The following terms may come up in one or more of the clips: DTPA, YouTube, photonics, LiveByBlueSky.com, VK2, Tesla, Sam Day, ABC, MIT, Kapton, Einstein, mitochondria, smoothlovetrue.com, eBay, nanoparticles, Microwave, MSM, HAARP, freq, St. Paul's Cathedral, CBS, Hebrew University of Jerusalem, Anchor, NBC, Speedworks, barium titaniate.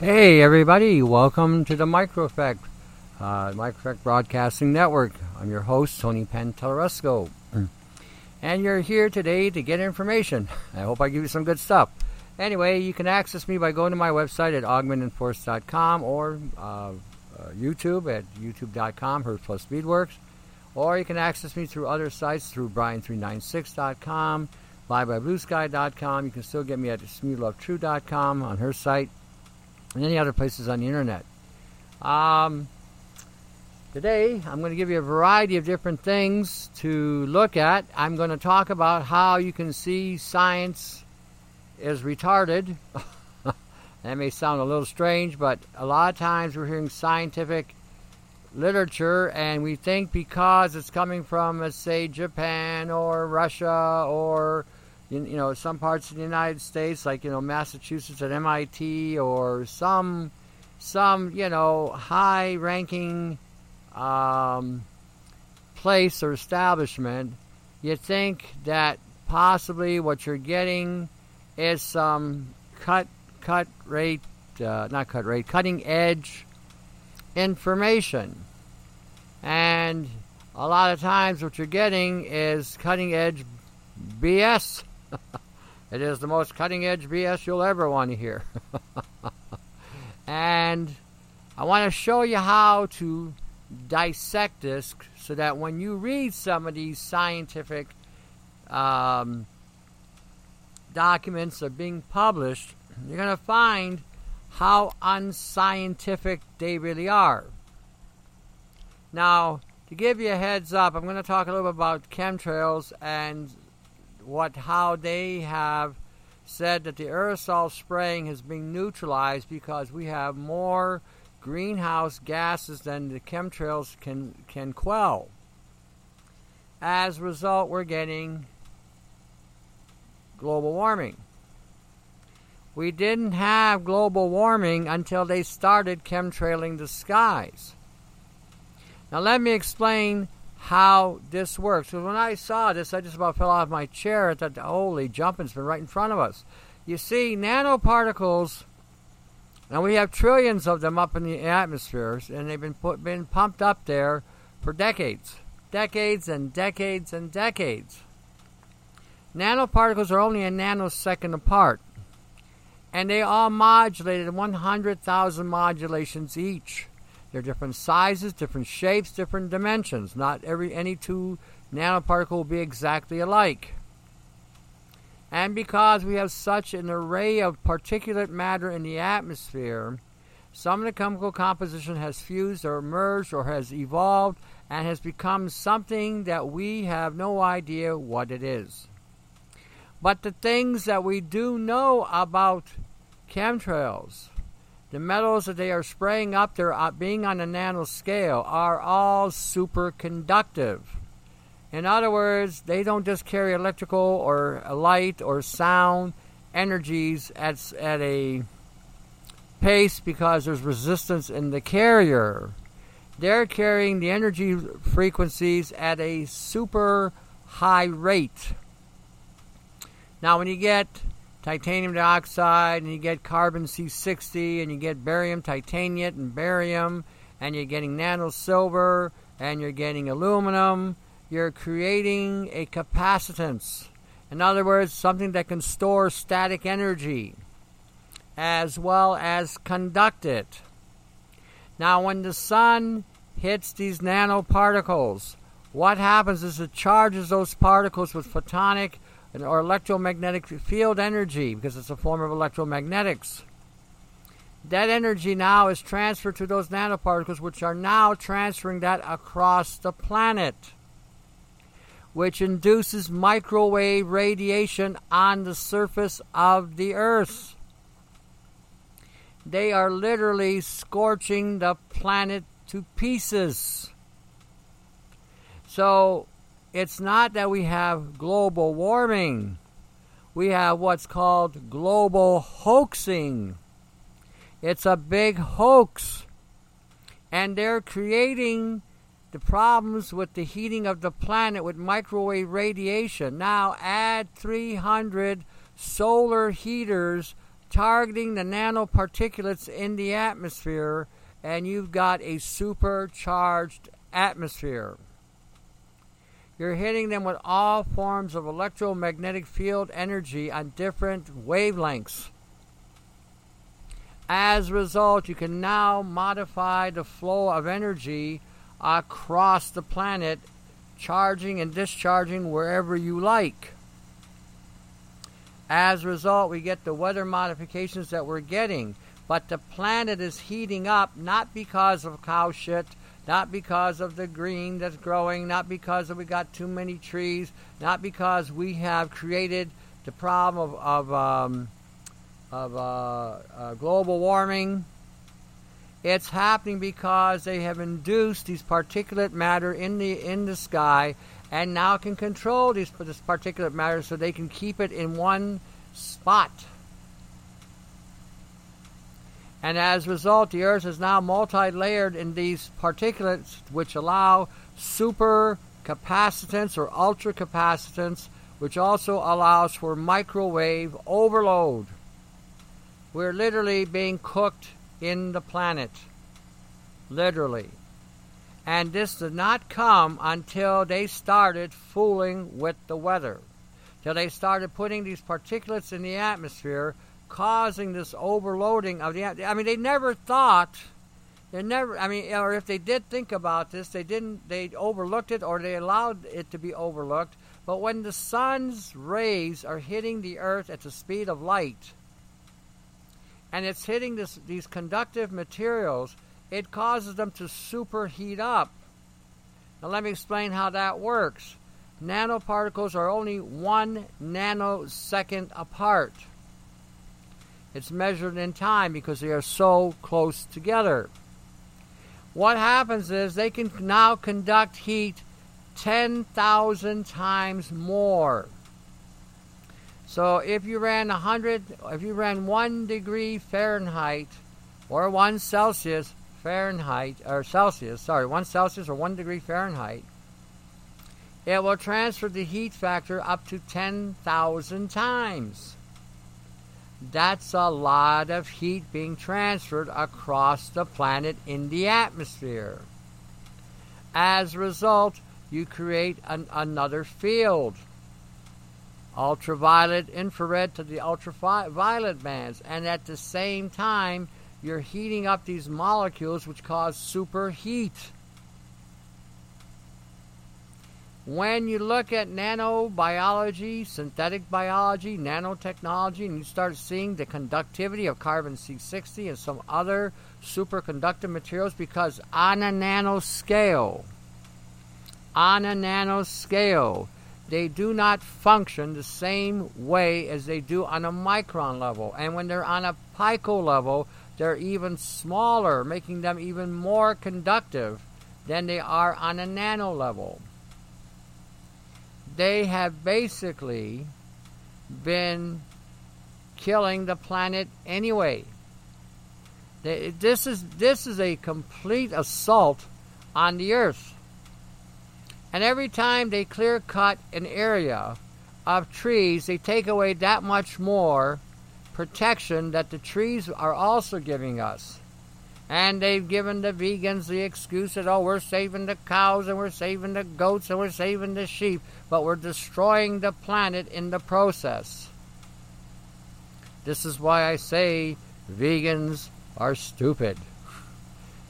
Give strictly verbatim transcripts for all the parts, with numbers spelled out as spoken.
Hey everybody, welcome to the MicroEffect, uh, MicroEffect Broadcasting Network. I'm your host, Tony Pantelaresco, and you're here today to get information. I hope I give you some good stuff. Anyway, you can access me by going to my website at augment inforce dot com or uh, uh, YouTube at youtube dot com, Herbs Plus Speedworks, or you can access me through other sites through brian three nine six dot com, live by blue sky dot com. You can still get me at smooth love true dot com on her site, and any other places on the internet. Um, today, I'm going to give you a variety of different things to look at. I'm going to talk about how you can see science is retarded. That may sound a little strange, but a lot of times we're hearing scientific literature, and we think because it's coming from, let's say, Japan or Russia or In, you know, some parts of the United States, like, you know, Massachusetts at M I T, or some, some you know, high-ranking um, place or establishment, you think that possibly what you're getting is some cut, cut rate, uh, not cut rate, cutting-edge information. And a lot of times what you're getting is cutting-edge B S. It is the most cutting-edge B S you'll ever want to hear. And I want to show you how to dissect this so that when you read some of these scientific um, documents that are being published, you're going to find how unscientific they really are. Now, to give you a heads up, I'm going to talk a little bit about chemtrails and what how they have said that the aerosol spraying has been neutralized because we have more greenhouse gases than the chemtrails can can quell. As a result, we're getting global warming. We didn't have global warming until they started chemtrailing the skies. Now let me explain how this works. Because when I saw this, I just about fell off my chair. I thought, holy jumping, it's been right in front of us. You see, nanoparticles, and we have trillions of them up in the atmosphere, and they've been put, been pumped up there for decades. Decades and decades and decades. Nanoparticles are only a nanosecond apart, and they all modulated one hundred thousand modulations each. They're different sizes, different shapes, different dimensions. Not every any two nanoparticle will be exactly alike. And because we have such an array of particulate matter in the atmosphere, some of the chemical composition has fused or merged or has evolved and has become something that we have no idea what it is. But the things that we do know about chemtrails, the metals that they are spraying up there, being on a nanoscale, are all superconductive. In other words, they don't just carry electrical or light or sound energies at, at a pace because there's resistance in the carrier. They're carrying the energy frequencies at a super high rate. Now, when you get titanium dioxide, and you get carbon C sixty, and you get barium titaniate and barium, and you're getting nanosilver, and you're getting aluminum, you're creating a capacitance. In other words, something that can store static energy, as well as conduct it. Now, when the sun hits these nanoparticles, what happens is it charges those particles with photonic or electromagnetic field energy, because it's a form of electromagnetics. That energy now is transferred to those nanoparticles, which are now transferring that across the planet, which induces microwave radiation on the surface of the Earth. They are literally scorching the planet to pieces. So it's not that we have global warming. We have what's called global hoaxing. It's a big hoax. And they're creating the problems with the heating of the planet with microwave radiation. Now add three hundred solar heaters targeting the nanoparticulates in the atmosphere, and you've got a supercharged atmosphere. You're hitting them with all forms of electromagnetic field energy on different wavelengths. As a result, you can now modify the flow of energy across the planet, charging and discharging wherever you like. As a result, we get the weather modifications that we're getting. But the planet is heating up, not because of cow shit, not because of the green that's growing, not because we got too many trees, not because we have created the problem of, of, um, of uh, uh, global warming. It's happening because they have induced these particulate matter in the in the sky, and now can control these this particulate matter so they can keep it in one spot. And as a result, the Earth is now multi-layered in these particulates, which allow super capacitance or ultra capacitance, which also allows for microwave overload. We're literally being cooked in the planet. Literally. And this did not come until they started fooling with the weather. Till they started putting these particulates in the atmosphere, causing this overloading of the I mean they never thought they never I mean or if they did think about this, they didn't they overlooked it, or they allowed it to be overlooked. But when the sun's rays are hitting the earth at the speed of light, and it's hitting this, these conductive materials, it causes them to superheat up. Now let me explain how that works. Nanoparticles are only one nanosecond apart. It's measured in time because they are so close together. What happens is they can now conduct heat ten thousand times more. So if you ran one hundred, if you ran one degree Fahrenheit or one Celsius Fahrenheit or Celsius, sorry, one Celsius or one degree Fahrenheit, it will transfer the heat factor up to ten thousand times. That's a lot of heat being transferred across the planet in the atmosphere. As a result, you create an, another field. Ultraviolet, infrared to the ultraviolet bands. And at the same time, you're heating up these molecules, which cause superheat. When you look at nanobiology, synthetic biology, nanotechnology, and you start seeing the conductivity of carbon C sixty and some other superconductive materials, because on a nanoscale, on a nanoscale, they do not function the same way as they do on a micron level. And when they're on a pico level, they're even smaller, making them even more conductive than they are on a nano level. They have basically been killing the planet anyway. They, this is this is a complete assault on the earth. And every time they clear cut an area of trees, they take away that much more protection that the trees are also giving us. And they've given the vegans the excuse that, oh, we're saving the cows and we're saving the goats and we're saving the sheep. But we're destroying the planet in the process. This is why I say vegans are stupid.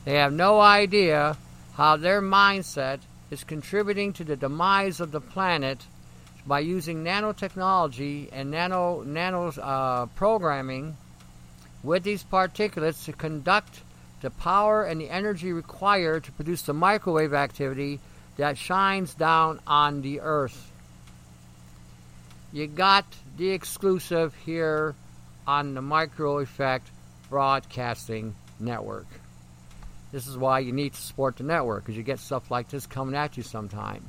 They have no idea how their mindset is contributing to the demise of the planet by using nanotechnology and nano, nano uh, programming with these particulates to conduct the power and the energy required to produce the microwave activity that shines down on the earth. You got the exclusive here on the MicroEffect Broadcasting Network. This is why you need to support the network, because you get stuff like this coming at you sometime.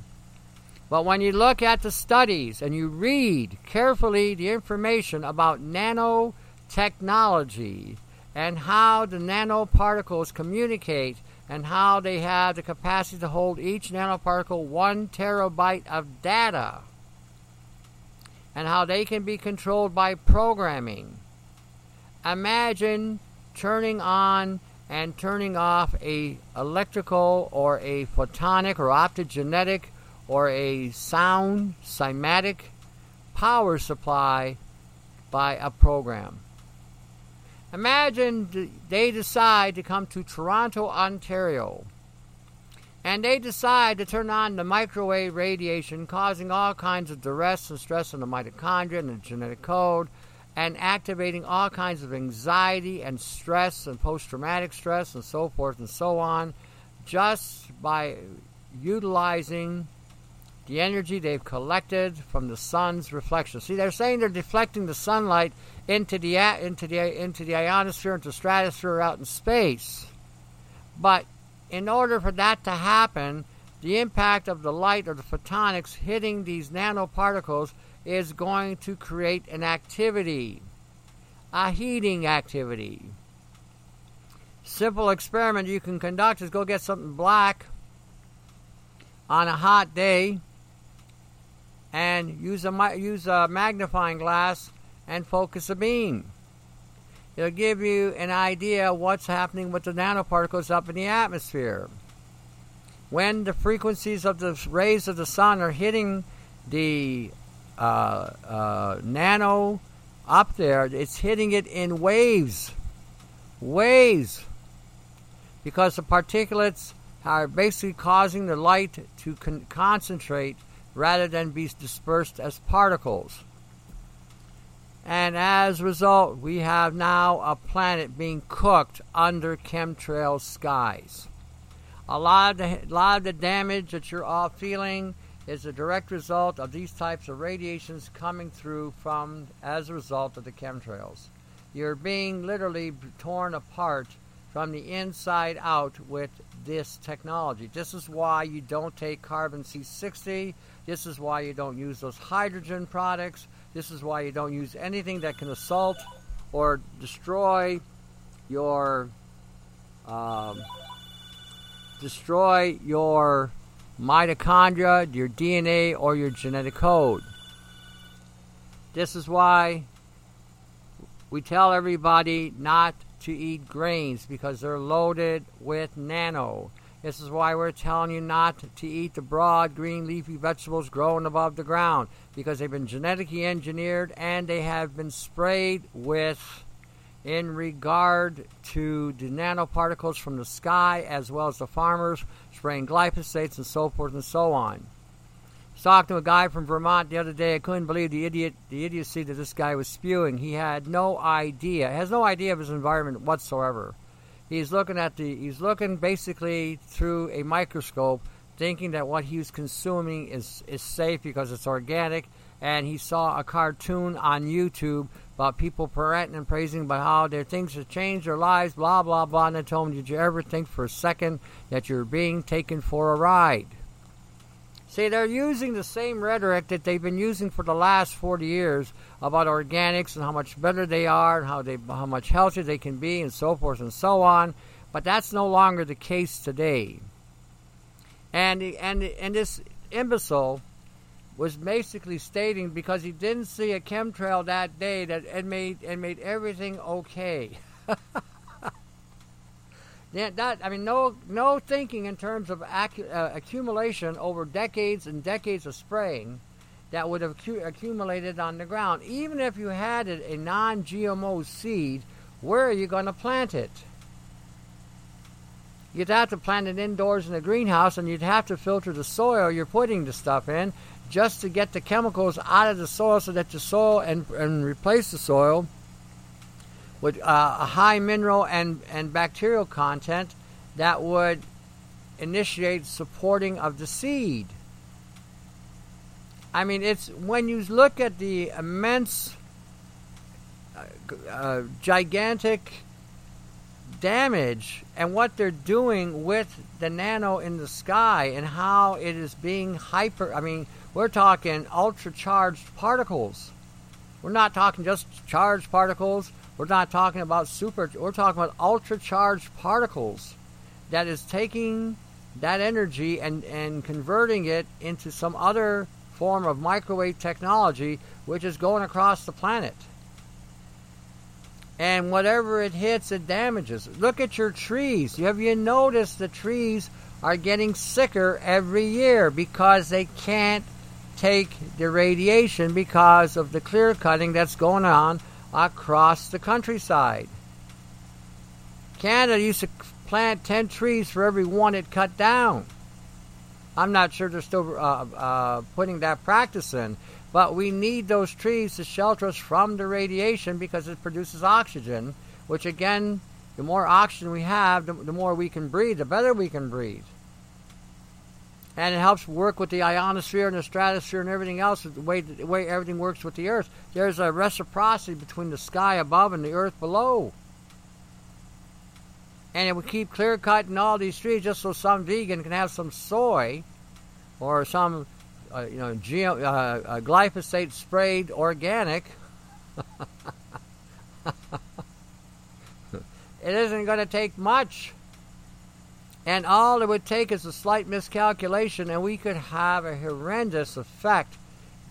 But when you look at the studies and you read carefully the information about nanotechnology, and how the nanoparticles communicate, and how they have the capacity to hold each nanoparticle one terabyte of data, and how they can be controlled by programming, Imagine turning on and turning off a electrical or a photonic or optogenetic or a sound cymatic power supply by a program. Imagine they decide to come to Toronto, Ontario, and they decide to turn on the microwave radiation, causing all kinds of duress and stress in the mitochondria and the genetic code, and activating all kinds of anxiety and stress and post-traumatic stress and so forth and so on, just by utilizing the energy they've collected from the sun's reflection. See, they're saying they're deflecting the sunlight into the into the into the ionosphere, into stratosphere, out in space. But in order for that to happen, the impact of the light or the photonics hitting these nanoparticles is going to create an activity, a heating activity. Simple experiment you can conduct is go get something black on a hot day and use a, use a magnifying glass and focus a beam. It'll give you an idea what's happening with the nanoparticles up in the atmosphere. When the frequencies of the rays of the sun are hitting the uh, uh, nano up there, it's hitting it in waves. Waves. Because the particulates are basically causing the light to con- concentrate rather than be dispersed as particles. And as a result, we have now a planet being cooked under chemtrail skies. A lot of the, a lot of the damage that you're all feeling is a direct result of these types of radiations coming through from, as a result of the chemtrails. You're being literally torn apart from the inside out with this technology. This is why you don't take carbon C sixty. This is why you don't use those hydrogen products. This is why you don't use anything that can assault or destroy your um, destroy your mitochondria, your D N A, or your genetic code. This is why we tell everybody not to eat grains, because they're loaded with nano. This is why we're telling you not to eat the broad green leafy vegetables growing above the ground, because they've been genetically engineered and they have been sprayed with in regard to the nanoparticles from the sky, as well as the farmers spraying glyphosates and so forth and so on. I was talking to a guy from Vermont the other day. I couldn't believe the idiot, the idiocy that this guy was spewing. He had no idea, has no idea of his environment whatsoever. He's looking at the, he's looking basically through a microscope, thinking that what he's consuming is, is safe because it's organic. And he saw a cartoon on YouTube about people parading and praising about how their things have changed their lives, blah, blah, blah. And I told him, did you ever think for a second that you're being taken for a ride? See, they're using the same rhetoric that they've been using for the last forty years about organics and how much better they are and how they, how much healthier they can be and so forth and so on. But that's no longer the case today. And and and this imbecile was basically stating, because he didn't see a chemtrail that day, that it made it made everything okay. Yeah, that, I mean, no, no thinking in terms of accu- uh, accumulation over decades and decades of spraying that would have cu- accumulated on the ground. Even if you had a, a non-G M O seed, where are you going to plant it? You'd have to plant it indoors in a greenhouse, and you'd have to filter the soil you're putting the stuff in just to get the chemicals out of the soil, so that the soil and, and replace the soil with uh, a high mineral and, and bacterial content that would initiate supporting of the seed. I mean, it's when you look at the immense, uh, uh, gigantic damage and what they're doing with the nano in the sky and how it is being hyper, I mean, we're talking ultra-charged particles. We're not talking just charged particles. We're not talking about super, we're talking about ultra-charged particles that is taking that energy and, and converting it into some other form of microwave technology, which is going across the planet. and whatever it hits, it damages. Look at your trees. Have you noticed the trees are getting sicker every year because they can't take the radiation because of the clear cutting that's going on across the countryside? Canada used to plant ten trees for every one it cut down. I'm not sure they're still uh, uh, putting that practice in, but we need those trees to shelter us from the radiation because it produces oxygen, which again, the more oxygen we have, the, the more we can breathe, the better we can breathe. And it helps work with the ionosphere and the stratosphere and everything else, the way, the way everything works with the Earth. There's a reciprocity between the sky above and the Earth below. And it would keep clear-cutting all these trees just so some vegan can have some soy or some uh, you know, G M, uh, uh, glyphosate sprayed organic. It isn't going to take much. And all it would take is a slight miscalculation, and we could have a horrendous effect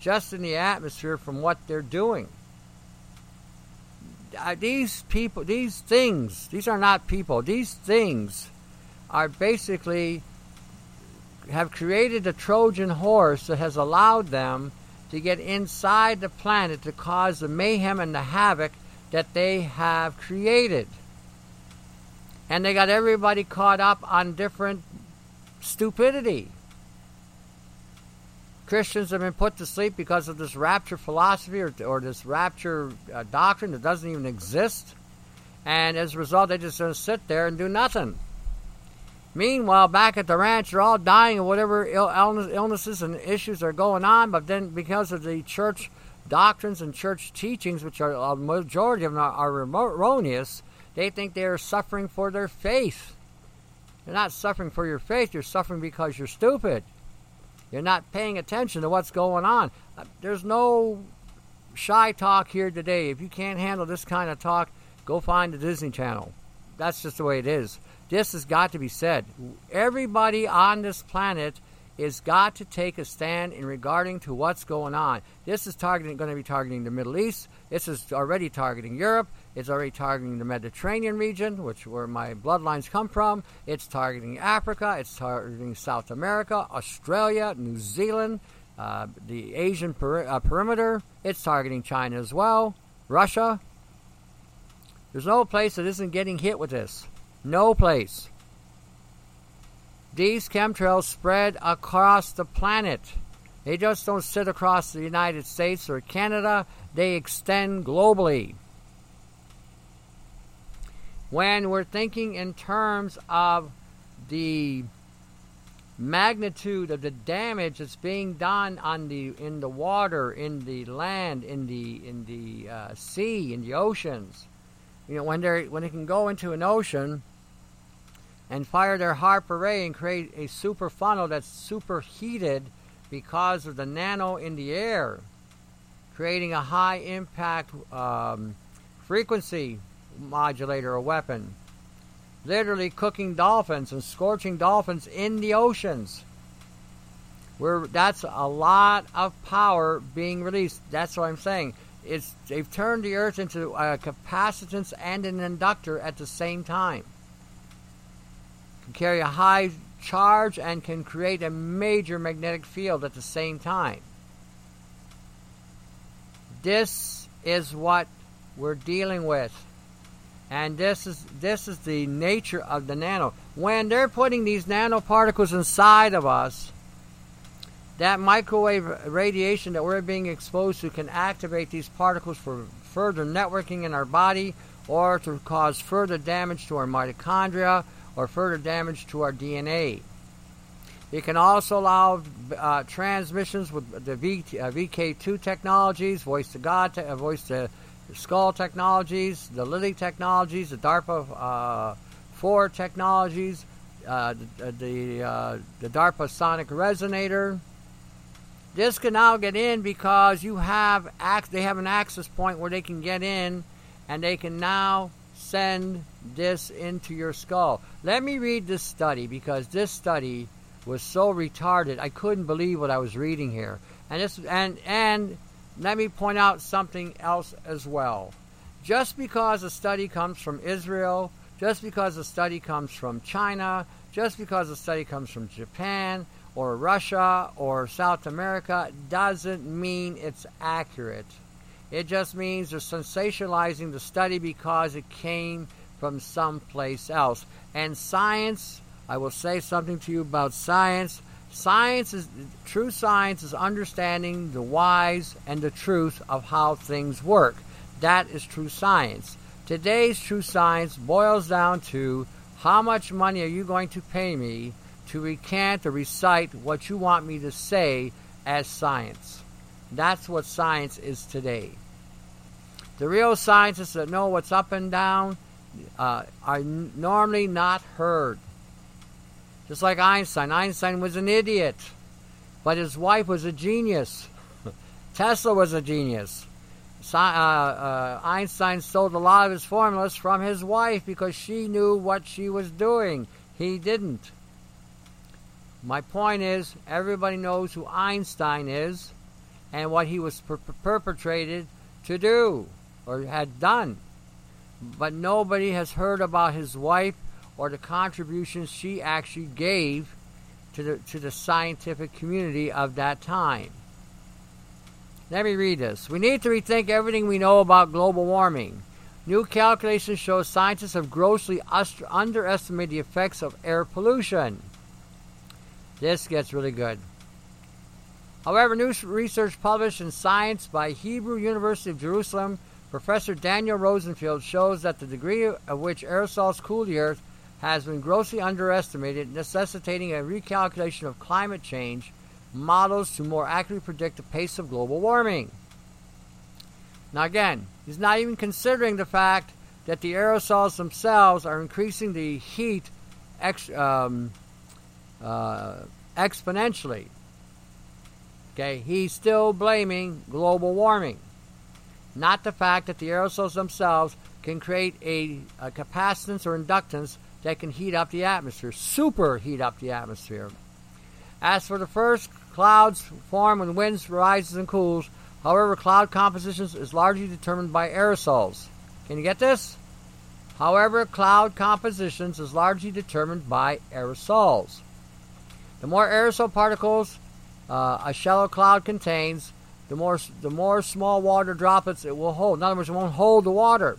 just in the atmosphere from what they're doing. These people, these things, these are not people. These things are basically have created a Trojan horse that has allowed them to get inside the planet to cause the mayhem and the havoc that they have created. And they got everybody caught up on different stupidity. Christians have been put to sleep because of this rapture philosophy or, or this rapture uh, doctrine that doesn't even exist. And as a result, they just don't sit there and do nothing. Meanwhile, back at the ranch, they're all dying of whatever Ill- illnesses and issues are going on. But then because of the church doctrines and church teachings, which are a majority of them are, are erroneous, they think they are suffering for their faith. You're not suffering for your faith. You're suffering because you're stupid. You're not paying attention to what's going on. There's no shy talk here today. If you can't handle this kind of talk, go find the Disney Channel. That's just the way it is. This has got to be said. Everybody on this planet has got to take a stand in regarding to what's going on. This is targeting, going to be targeting the Middle East. This is already targeting Europe. It's already targeting the Mediterranean region, which where my bloodlines come from. It's targeting Africa. It's targeting South America, Australia, New Zealand, uh, the Asian peri- uh, perimeter. It's targeting China as well, Russia. There's no place that isn't getting hit with this. No place. These chemtrails spread across the planet. They just don't sit across the United States or Canada. They extend globally. When we're thinking in terms of the magnitude of the damage that's being done on the in the water, in the land, in the in the uh, sea, in the oceans, you know, when they when they can go into an ocean and fire their HAARP array and create a super funnel that's superheated because of the nano in the air, creating a high impact um, frequency modulator or weapon, literally cooking dolphins and scorching dolphins in the oceans. Where that's a lot of power being released. That's what I'm saying. It's they've turned the Earth into a capacitance and an inductor at the same time. Can carry a high charge and can create a major magnetic field at the same time. This is what we're dealing with. And this is this is the nature of the nano. When they're putting these nanoparticles inside of us, that microwave radiation that we're being exposed to can activate these particles for further networking in our body or to cause further damage to our mitochondria or further damage to our D N A. It can also allow uh, transmissions with the V K two technologies, voice to God, te- uh, voice to Skull technologies, the Lily technologies, the DARPA uh, four technologies, uh, the the, uh, the DARPA sonic resonator. This can now get in because you have ac- they have an access point where they can get in, and they can now send this into your skull. Let me read this study because this study was so retarded I couldn't believe what I was reading here, and this and and. Let me point out something else as well. Just because a study comes from Israel, just because a study comes from China, just because a study comes from Japan or Russia or South America doesn't mean it's accurate. It just means they're sensationalizing the study because it came from someplace else. And science, I will say something to you about science. Science is, true science is understanding the whys and the truth of how things work. That is true science. Today's true science boils down to how much money are you going to pay me to recant or recite what you want me to say as science. That's what science is today. The real scientists that know what's up and down uh, are n- normally not heard. Just like Einstein. Einstein was an idiot, but his wife was a genius. Tesla was a genius. So, uh, uh, Einstein stole a lot of his formulas from his wife because she knew what she was doing. He didn't. My point is, everybody knows who Einstein is and what he was per- perpetrated to do or had done. But nobody has heard about his wife or the contributions she actually gave to the, to the scientific community of that time. Let me read this. We need to rethink everything we know about global warming. New calculations show scientists have grossly ust- underestimated the effects of air pollution. This gets really good. However, new research published in Science by Hebrew University of Jerusalem Professor Daniel Rosenfeld shows that the degree of which aerosols cool the Earth has been grossly underestimated, necessitating a recalculation of climate change models to more accurately predict the pace of global warming. Now again, he's not even considering the fact that the aerosols themselves are increasing the heat ex- um, uh, exponentially. Okay, he's still blaming global warming, not the fact that the aerosols themselves can create a, a capacitance or inductance that can heat up the atmosphere, super heat up the atmosphere. As for the first, clouds form when winds rises and cools. However, cloud compositions is largely determined by aerosols. Can you get this? However, cloud compositions is largely determined by aerosols. The more aerosol particles uh, a shallow cloud contains, the more the more small water droplets it will hold. In other words, it won't hold the water.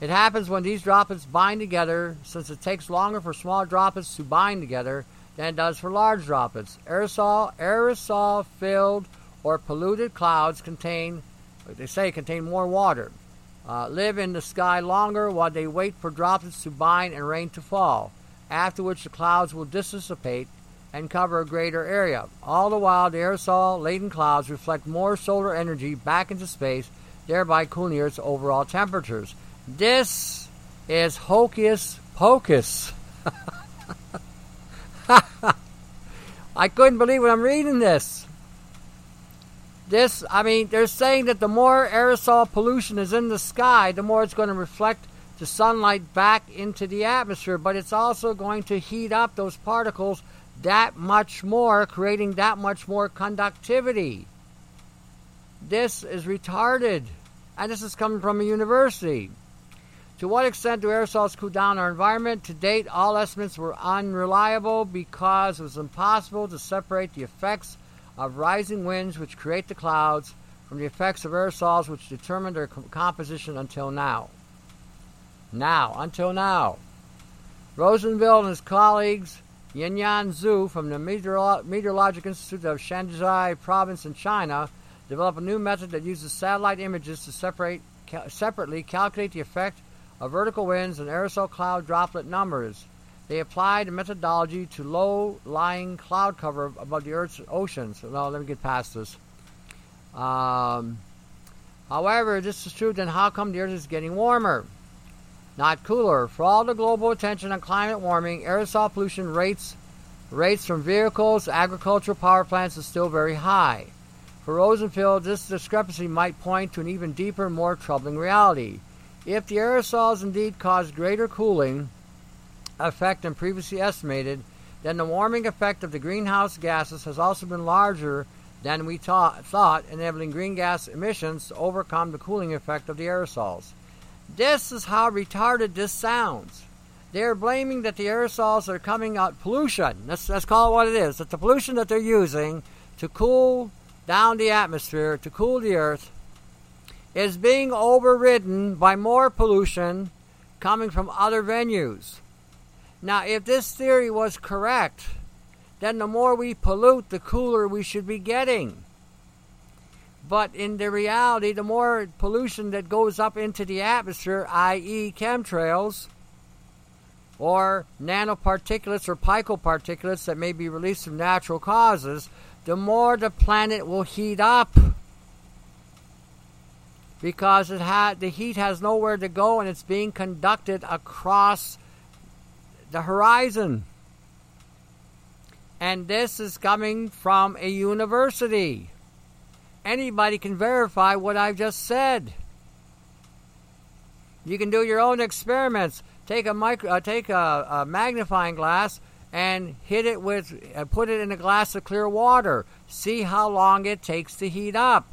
It happens when these droplets bind together, since it takes longer for small droplets to bind together than it does for large droplets. Aerosol, aerosol-filled or polluted clouds contain, they say contain more water, uh, live in the sky longer while they wait for droplets to bind and rain to fall, after which the clouds will dissipate and cover a greater area. All the while, the aerosol-laden clouds reflect more solar energy back into space, thereby cooling Earth's overall temperatures. This is hocus pocus. I couldn't believe when I'm reading this. This, I mean, they're saying that the more aerosol pollution is in the sky, the more it's going to reflect the sunlight back into the atmosphere, but it's also going to heat up those particles that much more, creating that much more conductivity. This is retarded. And this is coming from a university. To what extent do aerosols cool down our environment? To date, all estimates were unreliable because it was impossible to separate the effects of rising winds, which create the clouds, from the effects of aerosols, which determine their composition until now. Now, until now. Rosenfeld and his colleagues Yanyan Zhu from the Meteorolo- Meteorological Institute of Shanzhai Province in China developed a new method that uses satellite images to separate, cal- separately calculate the effect of vertical winds and aerosol cloud droplet numbers. They applied the methodology to low-lying cloud cover above the Earth's oceans. No, let me get past this. Um, however, if this is true, then how come the Earth is getting warmer? Not cooler. For all the global attention on climate warming, aerosol pollution rates rates from vehicles, agricultural power plants is still very high. For Rosenfeld, this discrepancy might point to an even deeper, more troubling reality. If the aerosols indeed cause greater cooling effect than previously estimated, then the warming effect of the greenhouse gases has also been larger than we ta- thought, enabling green gas emissions to overcome the cooling effect of the aerosols. This is how retarded this sounds. They're blaming that the aerosols are coming out pollution. Let's, let's call it what it is. It's the pollution that they're using to cool down the atmosphere, to cool the earth, is being overridden by more pollution coming from other venues. Now, if this theory was correct, then the more we pollute, the cooler we should be getting. But in the reality, the more pollution that goes up into the atmosphere, that is chemtrails, or nanoparticulates or picoparticulates that may be released from natural causes, the more the planet will heat up. Because it ha- the heat has nowhere to go and it's being conducted across the horizon. And this is coming from a university. Anybody can verify what I've just said. You can do your own experiments. Take a micro, uh, take a, a magnifying glass and hit it with, uh, put it in a glass of clear water. See how long it takes to heat up.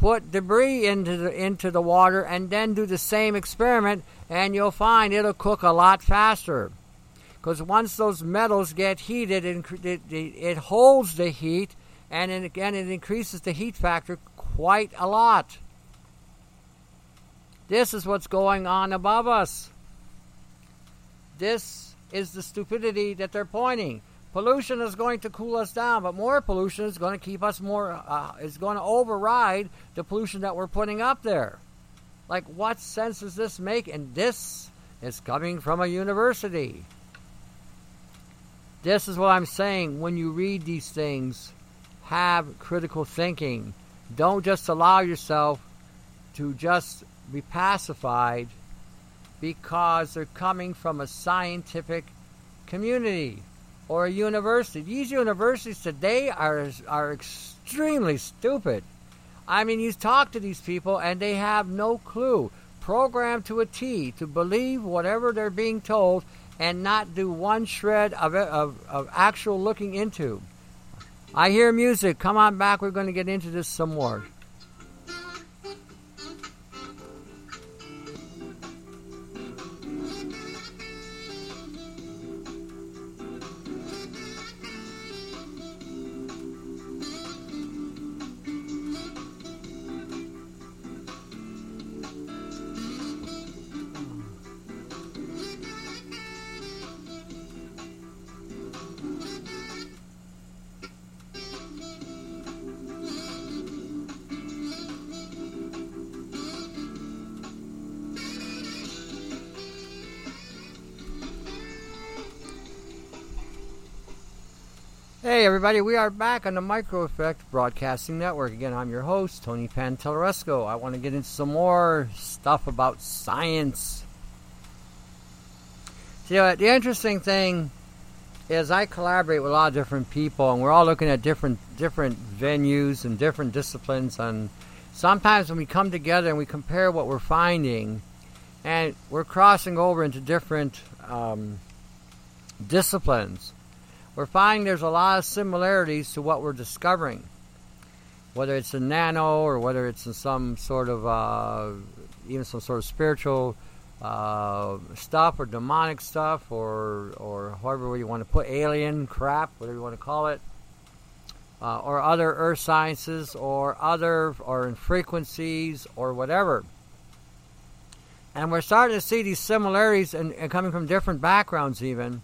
Put debris into the, into the water and then do the same experiment, and you'll find it'll cook a lot faster. Because once those metals get heated, it, it, it holds the heat, and it, again it increases the heat factor quite a lot. This is what's going on above us. This is the stupidity that they're pointing. Pollution is going to cool us down, but more pollution is going to keep us more, uh, is going to override the pollution that we're putting up there. Like, what sense does this make? And this is coming from a university. This is what I'm saying. When you read these things, have critical thinking. Don't just allow yourself to just be pacified because they're coming from a scientific community or a university. These universities today are are extremely stupid. I mean, you talk to these people and they have no clue. Programmed to a T to believe whatever they're being told and not do one shred of, of, of actual looking into. I hear music. Come on back. We're going to get into this some more. Hey everybody, we are back on the MicroEffect Broadcasting Network. Again, I'm your host, Tony Pantelaresco. I want to get into some more stuff about science. See, you know, the interesting thing is I collaborate with a lot of different people, and we're all looking at different different venues and different disciplines. And sometimes when we come together and we compare what we're finding, and we're crossing over into different um, disciplines, we're finding there's a lot of similarities to what we're discovering, whether it's in nano or whether it's in some sort of, uh, even some sort of spiritual uh, stuff or demonic stuff or or however you want to put alien crap, whatever you want to call it, uh, or other earth sciences or other or in frequencies or whatever. And we're starting to see these similarities and, and coming from different backgrounds even.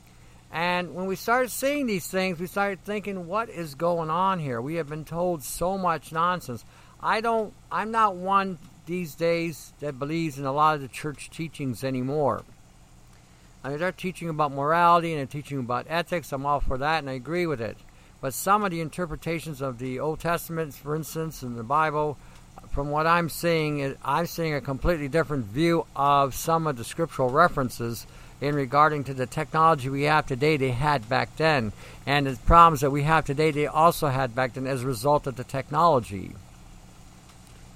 And when we started seeing these things, we started thinking, what is going on here? We have been told so much nonsense. I don't, I'm not one these days that believes in a lot of the church teachings anymore. I mean, they're teaching about morality and they're teaching about ethics. I'm all for that and I agree with it. But some of the interpretations of the Old Testament, for instance, and the Bible, from what I'm seeing, I'm seeing a completely different view of some of the scriptural references in regarding to the technology we have today they had back then, and the problems that we have today they also had back then as a result of the technology.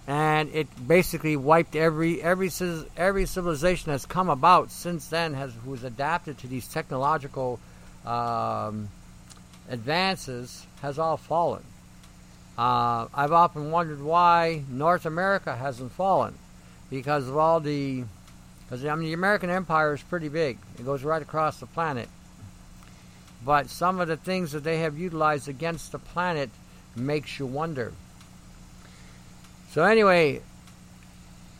And it basically wiped every every every civilization that's come about since then has who's adapted to these technological um, advances has all fallen. Uh, I've often wondered why North America hasn't fallen, because of all the, because I mean, the American Empire is pretty big. It goes right across the planet. But some of the things that they have utilized against the planet makes you wonder. So anyway,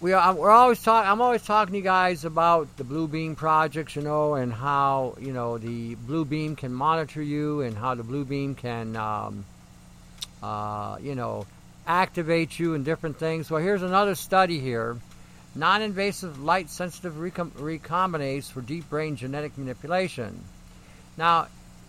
we are, we're always talk, I'm always talking to you guys about the Blue Beam projects, you know, and how, you know, the Blue Beam can monitor you, and how the Blue Beam can, um, uh, you know, activate you and different things. Well, here's another study here. Non-invasive light-sensitive recomb- recombinase for deep brain genetic manipulation. Now,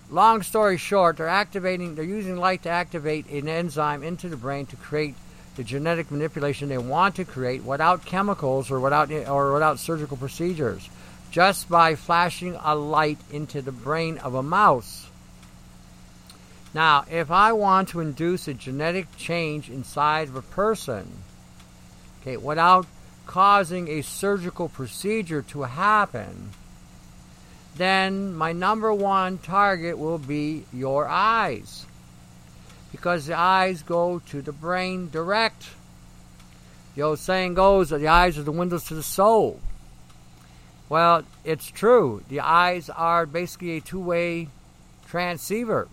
long story short, they're activating, they're using light to activate an enzyme into the brain to create the genetic manipulation they want to create without chemicals or without or without surgical procedures, just by flashing a light into the brain of a mouse. Now, if I want to induce a genetic change inside of a person, okay, without causing a surgical procedure to happen, then my number one target will be your eyes, because the eyes go to the brain direct. The old saying goes that the eyes are the windows to the soul. Well, it's true. The eyes are basically a two-way transceiver.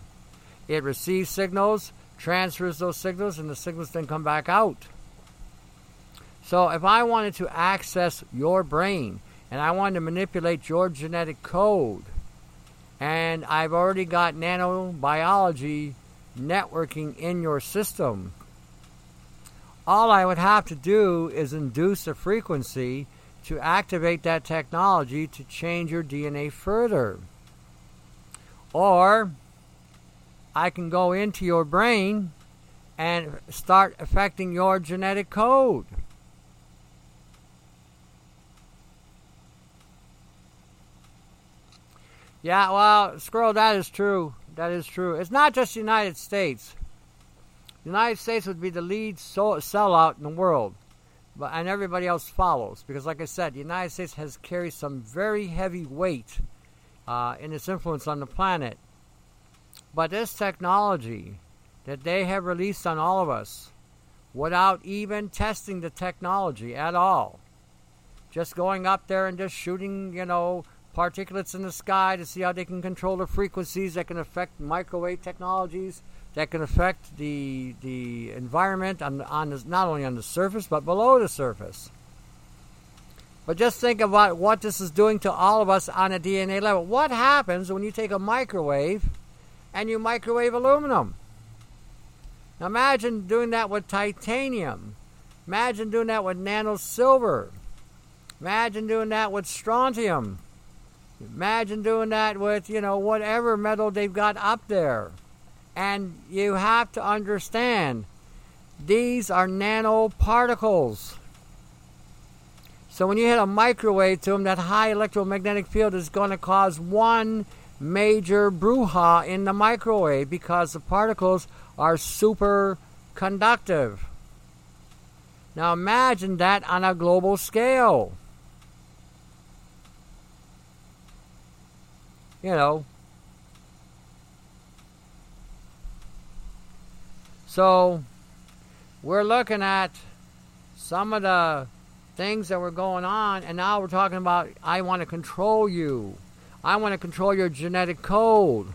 It receives signals, transfers those signals, and the signals then come back out. So if I wanted to access your brain, and I wanted to manipulate your genetic code, and I've already got nanobiology networking in your system, all I would have to do is induce a frequency to activate that technology to change your D N A further. Or I can go into your brain and start affecting your genetic code. Yeah, well, Squirrel, that is true. That is true. It's not just the United States. The United States would be the lead so- sellout in the world, but and everybody else follows. Because like I said, the United States has carried some very heavy weight uh, in its influence on the planet. But this technology that they have released on all of us, without even testing the technology at all, just going up there and just shooting, you know, particulates in the sky to see how they can control the frequencies that can affect microwave technologies, that can affect the the environment on on this, not only on the surface but below the surface. But just think about what this is doing to all of us on a D N A level. What happens when you take a microwave and you microwave aluminum? Now imagine doing that with titanium. Imagine doing that with nano silver. Imagine doing that with strontium. Imagine doing that with, you know, whatever metal they've got up there. And you have to understand, these are nanoparticles. So when you hit a microwave to them, that high electromagnetic field is going to cause one major brouhaha in the microwave, because the particles are superconductive. Now imagine that on a global scale. You know. So we're looking at some of the things that were going on, and now we're talking about, I want to control you. I want to control your genetic code.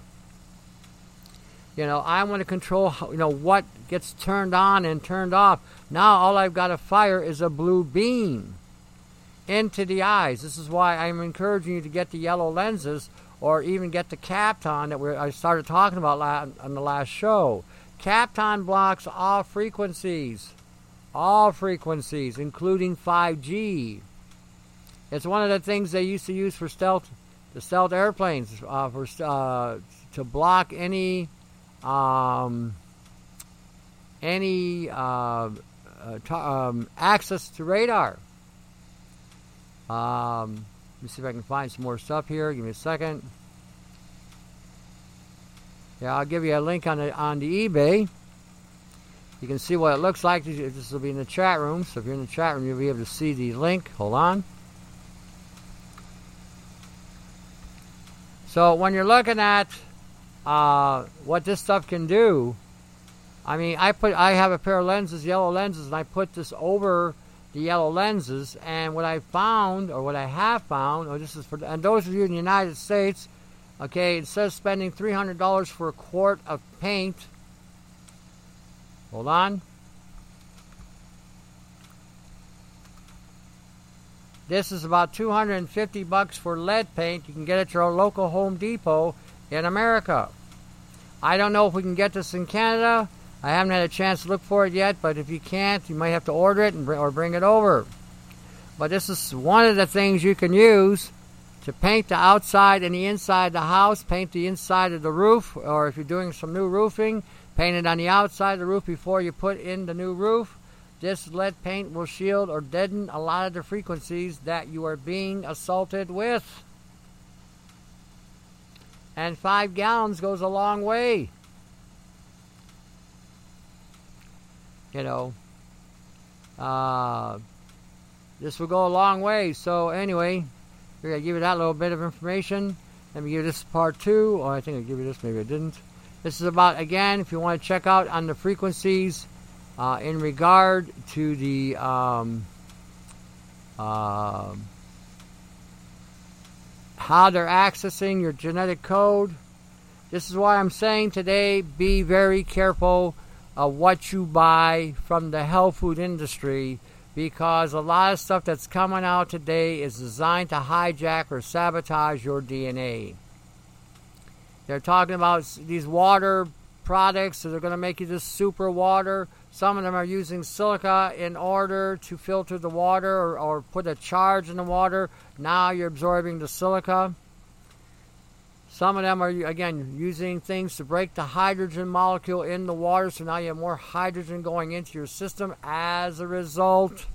You know, I want to control, you know, what gets turned on and turned off. Now all I've got to fire is a blue beam into the eyes. This is why I'm encouraging you to get the yellow lenses, or even get the Kapton that we I started talking about on the last show. Kapton blocks all frequencies, all frequencies, including five G. It's one of the things they used to use for stealth, the stealth airplanes, uh, for uh, to block any, um, any uh, uh, t- um, access to radar. Um, Let me see if I can find some more stuff here. Give me a second. Yeah, I'll give you a link on the, on the eBay. You can see what it looks like. This will be in the chat room. So if you're in the chat room, you'll be able to see the link. Hold on. So when you're looking at uh, what this stuff can do, I mean, I put I have a pair of lenses, yellow lenses, and I put this over the yellow lenses, and what I found, or what I have found, or this is for, and those of you in the United States, okay, it says spending three hundred dollars for a quart of paint. Hold on. This is about two hundred fifty bucks for lead paint. You can get it at your local Home Depot in America. I don't know if we can get this in Canada. I haven't had a chance to look for it yet, but if you can't, you might have to order it and br- or bring it over. But this is one of the things you can use to paint the outside and the inside of the house, paint the inside of the roof, or if you're doing some new roofing, paint it on the outside of the roof before you put in the new roof. This lead paint will shield or deaden a lot of the frequencies that you are being assaulted with. And five gallons goes a long way. You know, uh, this will go a long way. So anyway, we're going to give you that little bit of information. Let me give you this part two. Oh, I think I gave you this. Maybe I didn't. This is about, again, if you want to check out on the frequencies uh, in regard to the um, uh, how they're accessing your genetic code. This is why I'm saying today, be very careful of what you buy from the health food industry, because a lot of stuff that's coming out today is designed to hijack or sabotage your D N A. They're talking about these water products, so they're going to make you this super water. Some of them are using silica in order to filter the water, or, or put a charge in the water. Now you're absorbing the silica. Some of them are, again, using things to break the hydrogen molecule in the water, so now you have more hydrogen going into your system. As a result,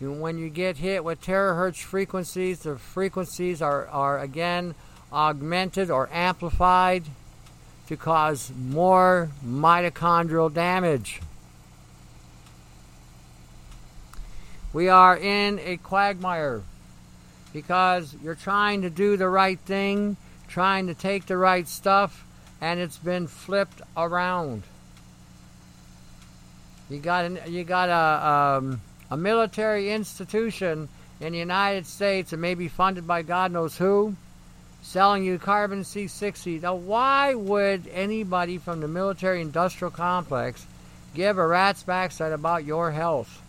when you get hit with terahertz frequencies, the frequencies are, are again, augmented or amplified to cause more mitochondrial damage. We are in a quagmire because you're trying to do the right thing, trying to take the right stuff, and it's been flipped around. You got an, you got a um, a military institution in the United States, and maybe funded by God knows who, selling you carbon C sixty. Now, why would anybody from the military-industrial complex give a rat's backside about your health?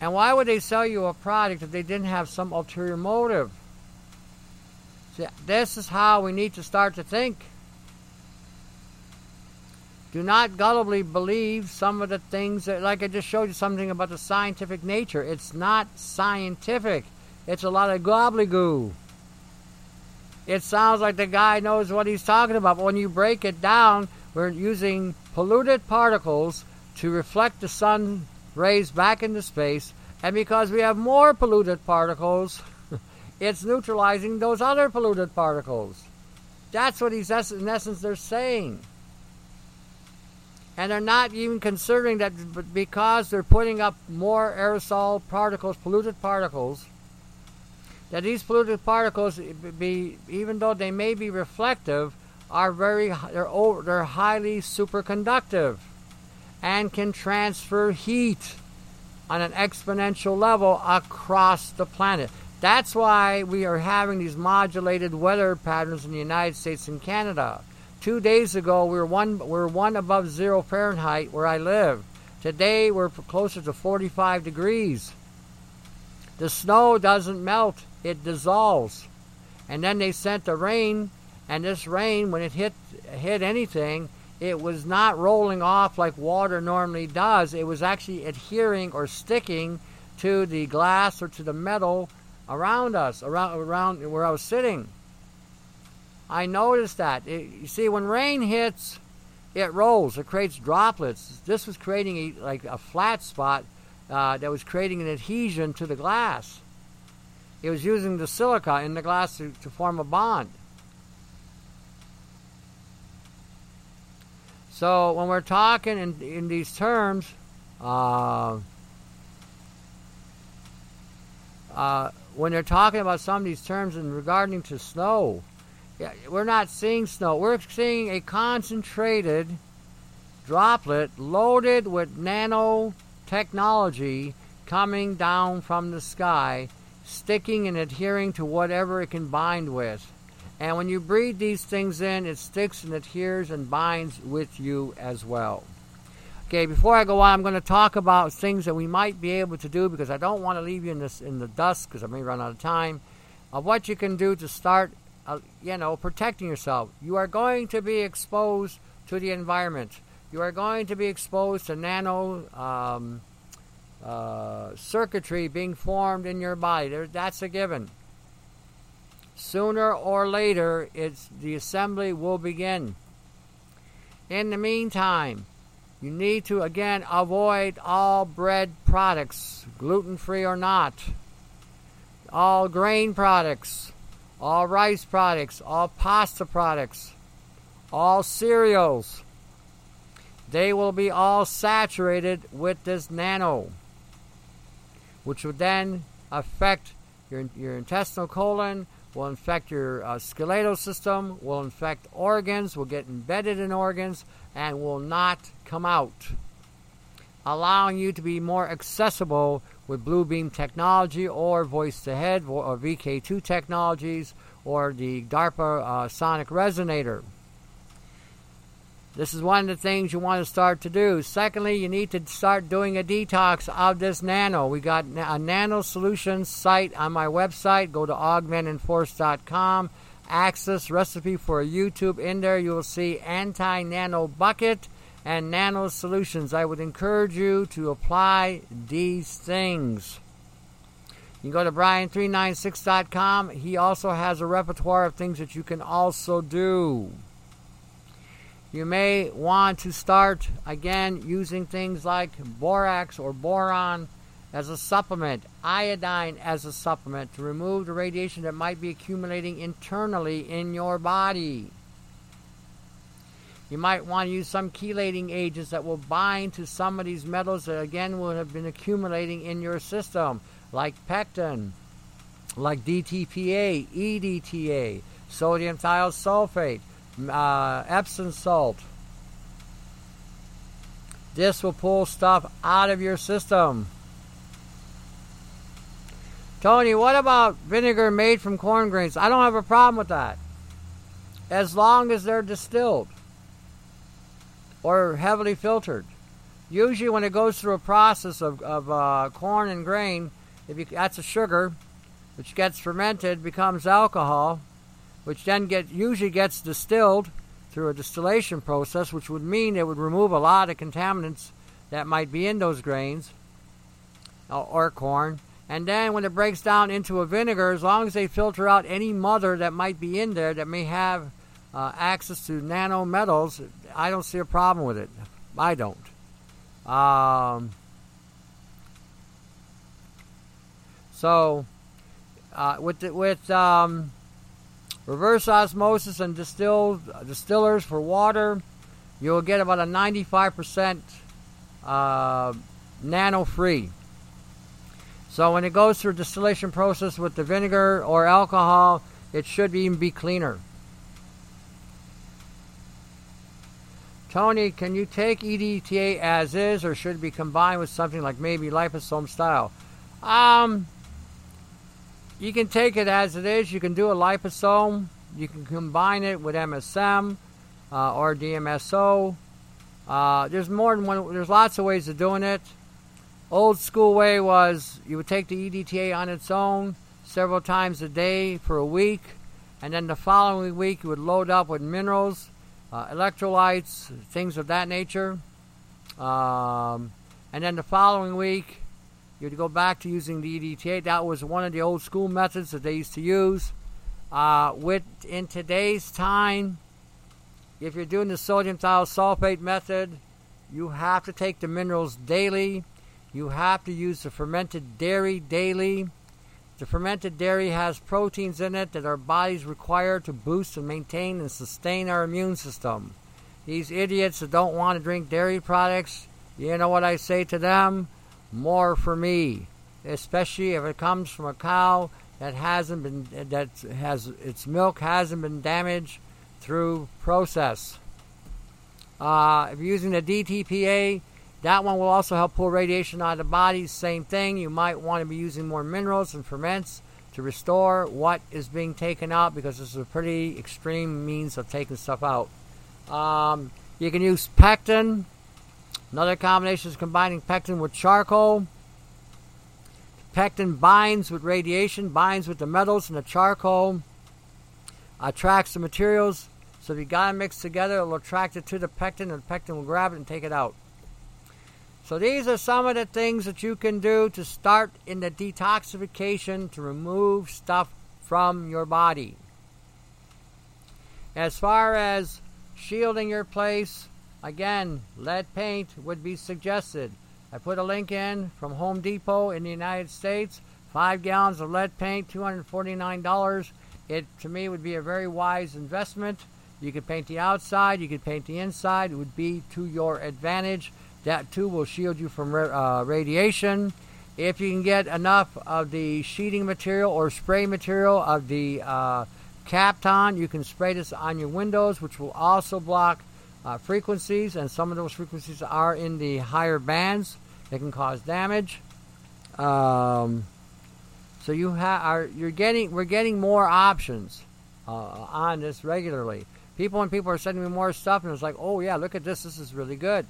And why would they sell you a product if they didn't have some ulterior motive? This is how we need to start to think. Do not gullibly believe some of the things that, like I just showed you something about the scientific nature. It's not scientific. It's a lot of gobbledygook. It sounds like the guy knows what he's talking about. But when you break it down, we're using polluted particles to reflect the sun rays back into space. And because we have more polluted particles, it's neutralizing those other polluted particles. That's what he's, in essence, they're saying. And they're not even considering that because they're putting up more aerosol particles, polluted particles, that these polluted particles, be, even though they may be reflective, are very they're, they're highly superconductive and can transfer heat on an exponential level across the planet. That's why we are having these modulated weather patterns in the United States and Canada. Two days ago, we were one, we were one above zero Fahrenheit where I live. Today, we're closer to forty-five degrees. The snow doesn't melt. It dissolves. And then they sent the rain, and this rain, when it hit hit anything, it was not rolling off like water normally does. It was actually adhering or sticking to the glass or to the metal around us, around around where I was sitting. I noticed that. It, you see, when rain hits, it rolls. It creates droplets. This was creating a, like a flat spot uh, that was creating an adhesion to the glass. It was using the silica in the glass to, to form a bond. So when we're talking in, in these terms, uh, uh, when they're talking about some of these terms in regarding to snow, yeah, we're not seeing snow. We're seeing a concentrated droplet loaded with nanotechnology coming down from the sky, sticking and adhering to whatever it can bind with. And when you breathe these things in, it sticks and adheres and binds with you as well. Okay, before I go on, I'm going to talk about things that we might be able to do, because I don't want to leave you in this in the dust, because I may run out of time, of what you can do to start, uh, you know, protecting yourself. You are going to be exposed to the environment. You are going to be exposed to nano um, uh, circuitry being formed in your body. There, that's a given. Sooner or later, it's the assembly will begin. In the meantime, you need to, again, avoid all bread products, gluten-free or not, all grain products, all rice products, all pasta products, all cereals. They will be all saturated with this nano, which will then affect your, your intestinal colon, will infect your uh, skeletal system, will infect organs, will get embedded in organs, and will not come out, allowing you to be more accessible with blue beam technology or voice to head or V K two technologies or the DARPA uh, sonic resonator. This is one of the things you want to start to do. Secondly, you need to start doing a detox of this nano. We got a nano solutions site on my website. Go to augment enforce dot com. Access recipe for a YouTube. In there you will see anti-nano bucket and nano solutions. I would encourage you to apply these things. You can go to brian three nine six dot com. He also has a repertoire of things that you can also do. You may want to start, again, using things like borax or boron as a supplement, iodine as a supplement to remove the radiation that might be accumulating internally in your body. You might want to use some chelating agents that will bind to some of these metals that, again, will have been accumulating in your system, like pectin, like D T P A, E D T A, sodium thiosulfate, Uh, Epsom salt. This will pull stuff out of your system. Tony, what about vinegar made from corn grains? I don't have a problem with that, as long as they're distilled or heavily filtered. Usually when it goes through a process of, of uh, corn and grain, if you, that's a sugar, which gets fermented, becomes alcohol, which then get, usually gets distilled through a distillation process, which would mean it would remove a lot of contaminants that might be in those grains or, or corn. And then when it breaks down into a vinegar, as long as they filter out any mother that might be in there that may have uh, access to nanometals, I don't see a problem with it. I don't. Um, so, uh, with... The, with um, reverse osmosis and distilled, distillers for water, you'll get about a ninety-five percent uh, nano-free. So when it goes through distillation process with the vinegar or alcohol, it should even be cleaner. Tony, can you take E D T A as is, or should it be combined with something like maybe liposome style? Um... You can take it as it is. You can do a liposome. You can combine it with M S M uh, or D M S O. Uh, there's more than one. There's lots of ways of doing it. Old school way was you would take the E D T A on its own several times a day for a week, and then the following week you would load up with minerals, uh, electrolytes, things of that nature, um, and then the following week you'd go back to using the E D T A. That was one of the old school methods that they used to use. Uh, with in today's time, if you're doing the sodium thiosulfate method, you have to take the minerals daily. You have to use the fermented dairy daily. The fermented dairy has proteins in it that our bodies require to boost and maintain and sustain our immune system. These idiots that don't want to drink dairy products, you know what I say to them? More for me, especially if it comes from a cow that hasn't been, that has its milk hasn't been damaged through process. Uh, if you're using the D T P A, that one will also help pull radiation out of the body. Same thing. You might want to be using more minerals and ferments to restore what is being taken out, because this is a pretty extreme means of taking stuff out. Um, you can use pectin. Another combination is combining pectin with charcoal. Pectin binds with radiation, binds with the metals, and the charcoal attracts the materials. So if you got them mixed together, it'll attract it to the pectin, and the pectin will grab it and take it out. So these are some of the things that you can do to start in the detoxification to remove stuff from your body. As far as shielding your place, again, lead paint would be suggested. I put a link in from Home Depot in the United States. Five gallons of lead paint, two hundred forty-nine dollars. It, to me, would be a very wise investment. You could paint the outside. You could paint the inside. It would be to your advantage. That, too, will shield you from uh, radiation. If you can get enough of the sheeting material or spray material of the uh, Kapton, you can spray this on your windows, which will also block uh, frequencies, and some of those frequencies are in the higher bands. They can cause damage. Um, so you ha- are you're getting we're getting more options uh, on this regularly. People and people are sending me more stuff, and it's like, oh yeah, look at this. This is really good.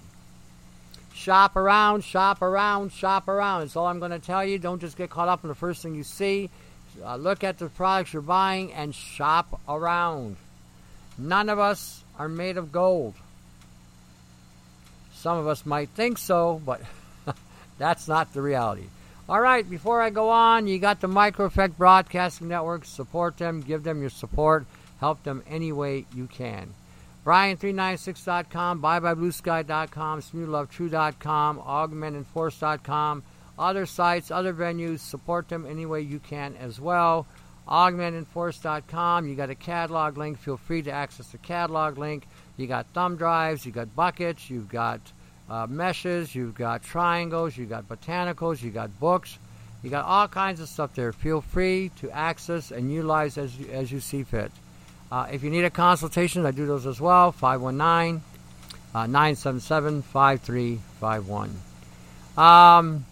Shop around, shop around, shop around. That's all I'm going to tell you. Don't just get caught up in the first thing you see. Uh, look at the products you're buying and shop around. None of us are made of gold. Some of us might think so, but that's not the reality. All right, before I go on, you got the MicroEffect Broadcasting Network. Support them. Give them your support. Help them any way you can. brian three ninety-six dot com, live by blue sky dot com, smooth love true dot com, augment enforce dot com, other sites, other venues. Support them any way you can as well. augment enforce dot com, you got a catalog link. Feel free to access the catalog link. You got thumb drives, you got buckets, you've got uh, meshes, you've got triangles, you've got botanicals, you got books. You got all kinds of stuff there. Feel free to access and utilize as you, as you see fit. Uh, if you need a consultation, I do those as well, five one nine, nine seven seven, five three five one. Um,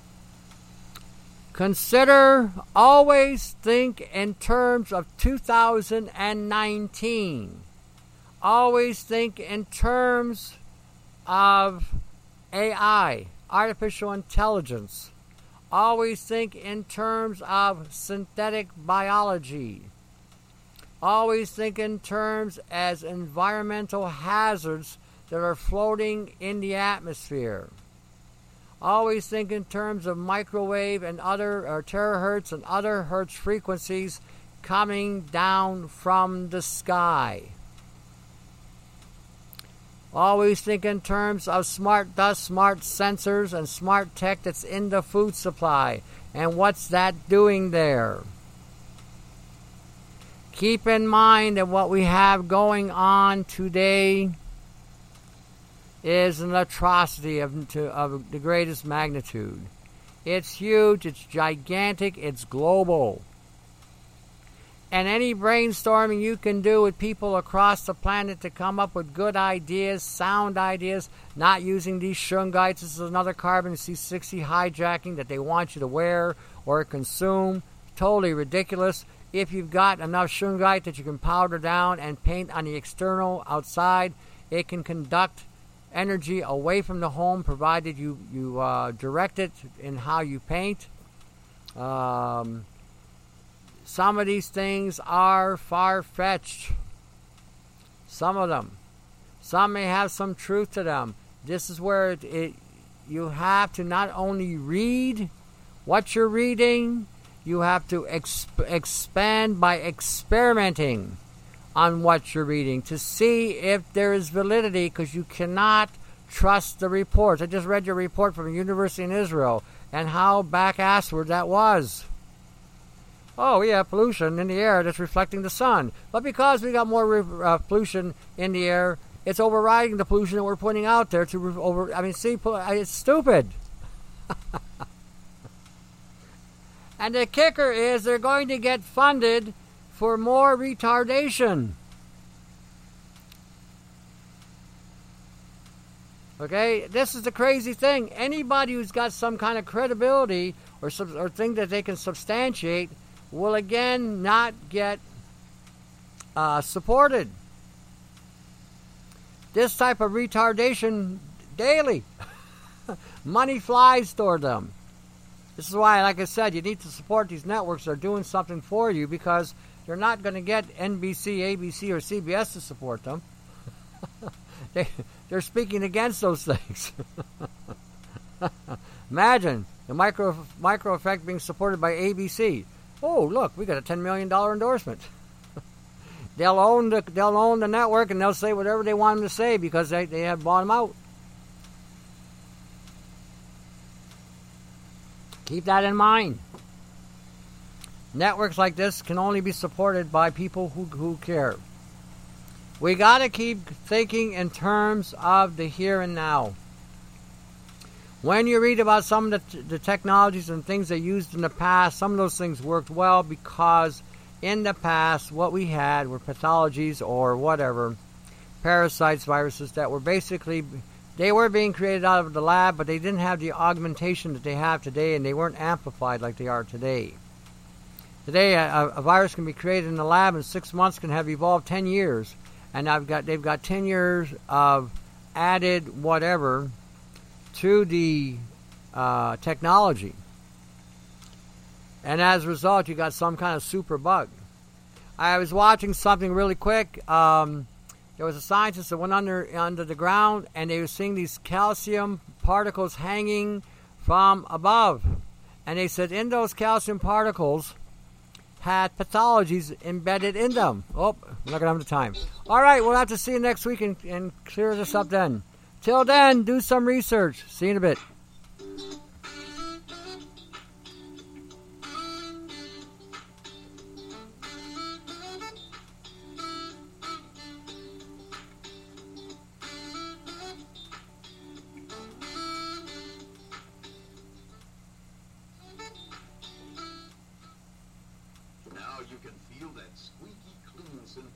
consider, always think in terms of two thousand nineteen. Always think in terms of A I, artificial intelligence. Always think in terms of synthetic biology. Always think in terms as environmental hazards that are floating in the atmosphere. Always think in terms of microwave and other or terahertz and other hertz frequencies coming down from the sky. Always think in terms of smart dust, smart sensors, and smart tech that's in the food supply. And what's that doing there? Keep in mind that what we have going on today is an atrocity of, to, of the greatest magnitude. It's huge, it's gigantic, it's global. And any brainstorming you can do with people across the planet to come up with good ideas, sound ideas, not using these shungites. This is another carbon C sixty hijacking that they want you to wear or consume. Totally ridiculous. If you've got enough shungite that you can powder down and paint on the external outside, it can conduct energy away from the home, provided you, you uh, direct it in how you paint. Um, some of these things are far-fetched. Some of them. Some may have some truth to them. This is where it, it you have to not only read what you're reading, you have to exp- expand by experimenting on what you're reading to see if there is validity, because you cannot trust the reports. I just read your report from a university in Israel and how back-assward that was. Oh, yeah, pollution in the air that's reflecting the sun. But because we got more re- uh, pollution in the air, it's overriding the pollution that we're putting out there. To re- over. I mean, see, it's stupid. And the kicker is they're going to get funded for more retardation. Okay, this is the crazy thing. Anybody who's got some kind of credibility or sub- or thing that they can substantiate will again not get uh, supported. This type of retardation daily. Money flies toward them. This is why, like I said, you need to support these networks. They're doing something for you because they're not going to get N B C, A B C, or C B S to support them. they, they're speaking against those things. Imagine the micro, micro effect being supported by A B C. Oh, look, we got a ten million dollars endorsement. They'll own the they'll own the network and they'll say whatever they want them to say because they, they have bought them out. Keep that in mind. Networks like this can only be supported by people who, who care. We got to keep thinking in terms of the here and now. When you read about some of the, the technologies and things they used in the past, some of those things worked well because in the past, what we had were pathologies or whatever, parasites, viruses that were basically, they were being created out of the lab, but they didn't have the augmentation that they have today, and they weren't amplified like they are today. Today, a, a virus can be created in the lab, and six months can have evolved ten years, and I've got they've got ten years of added whatever to the uh, technology. And as a result, you got some kind of super bug. I was watching something really quick. Um, there was a scientist that went under under the ground, and they were seeing these calcium particles hanging from above. And they said in those calcium particles had pathologies embedded in them. Oh, I'm not going to have the time. All right, we'll have to see you next week and, and clear this up then. Till then, do some research. See you in a bit. You can feel that squeaky clean sensation.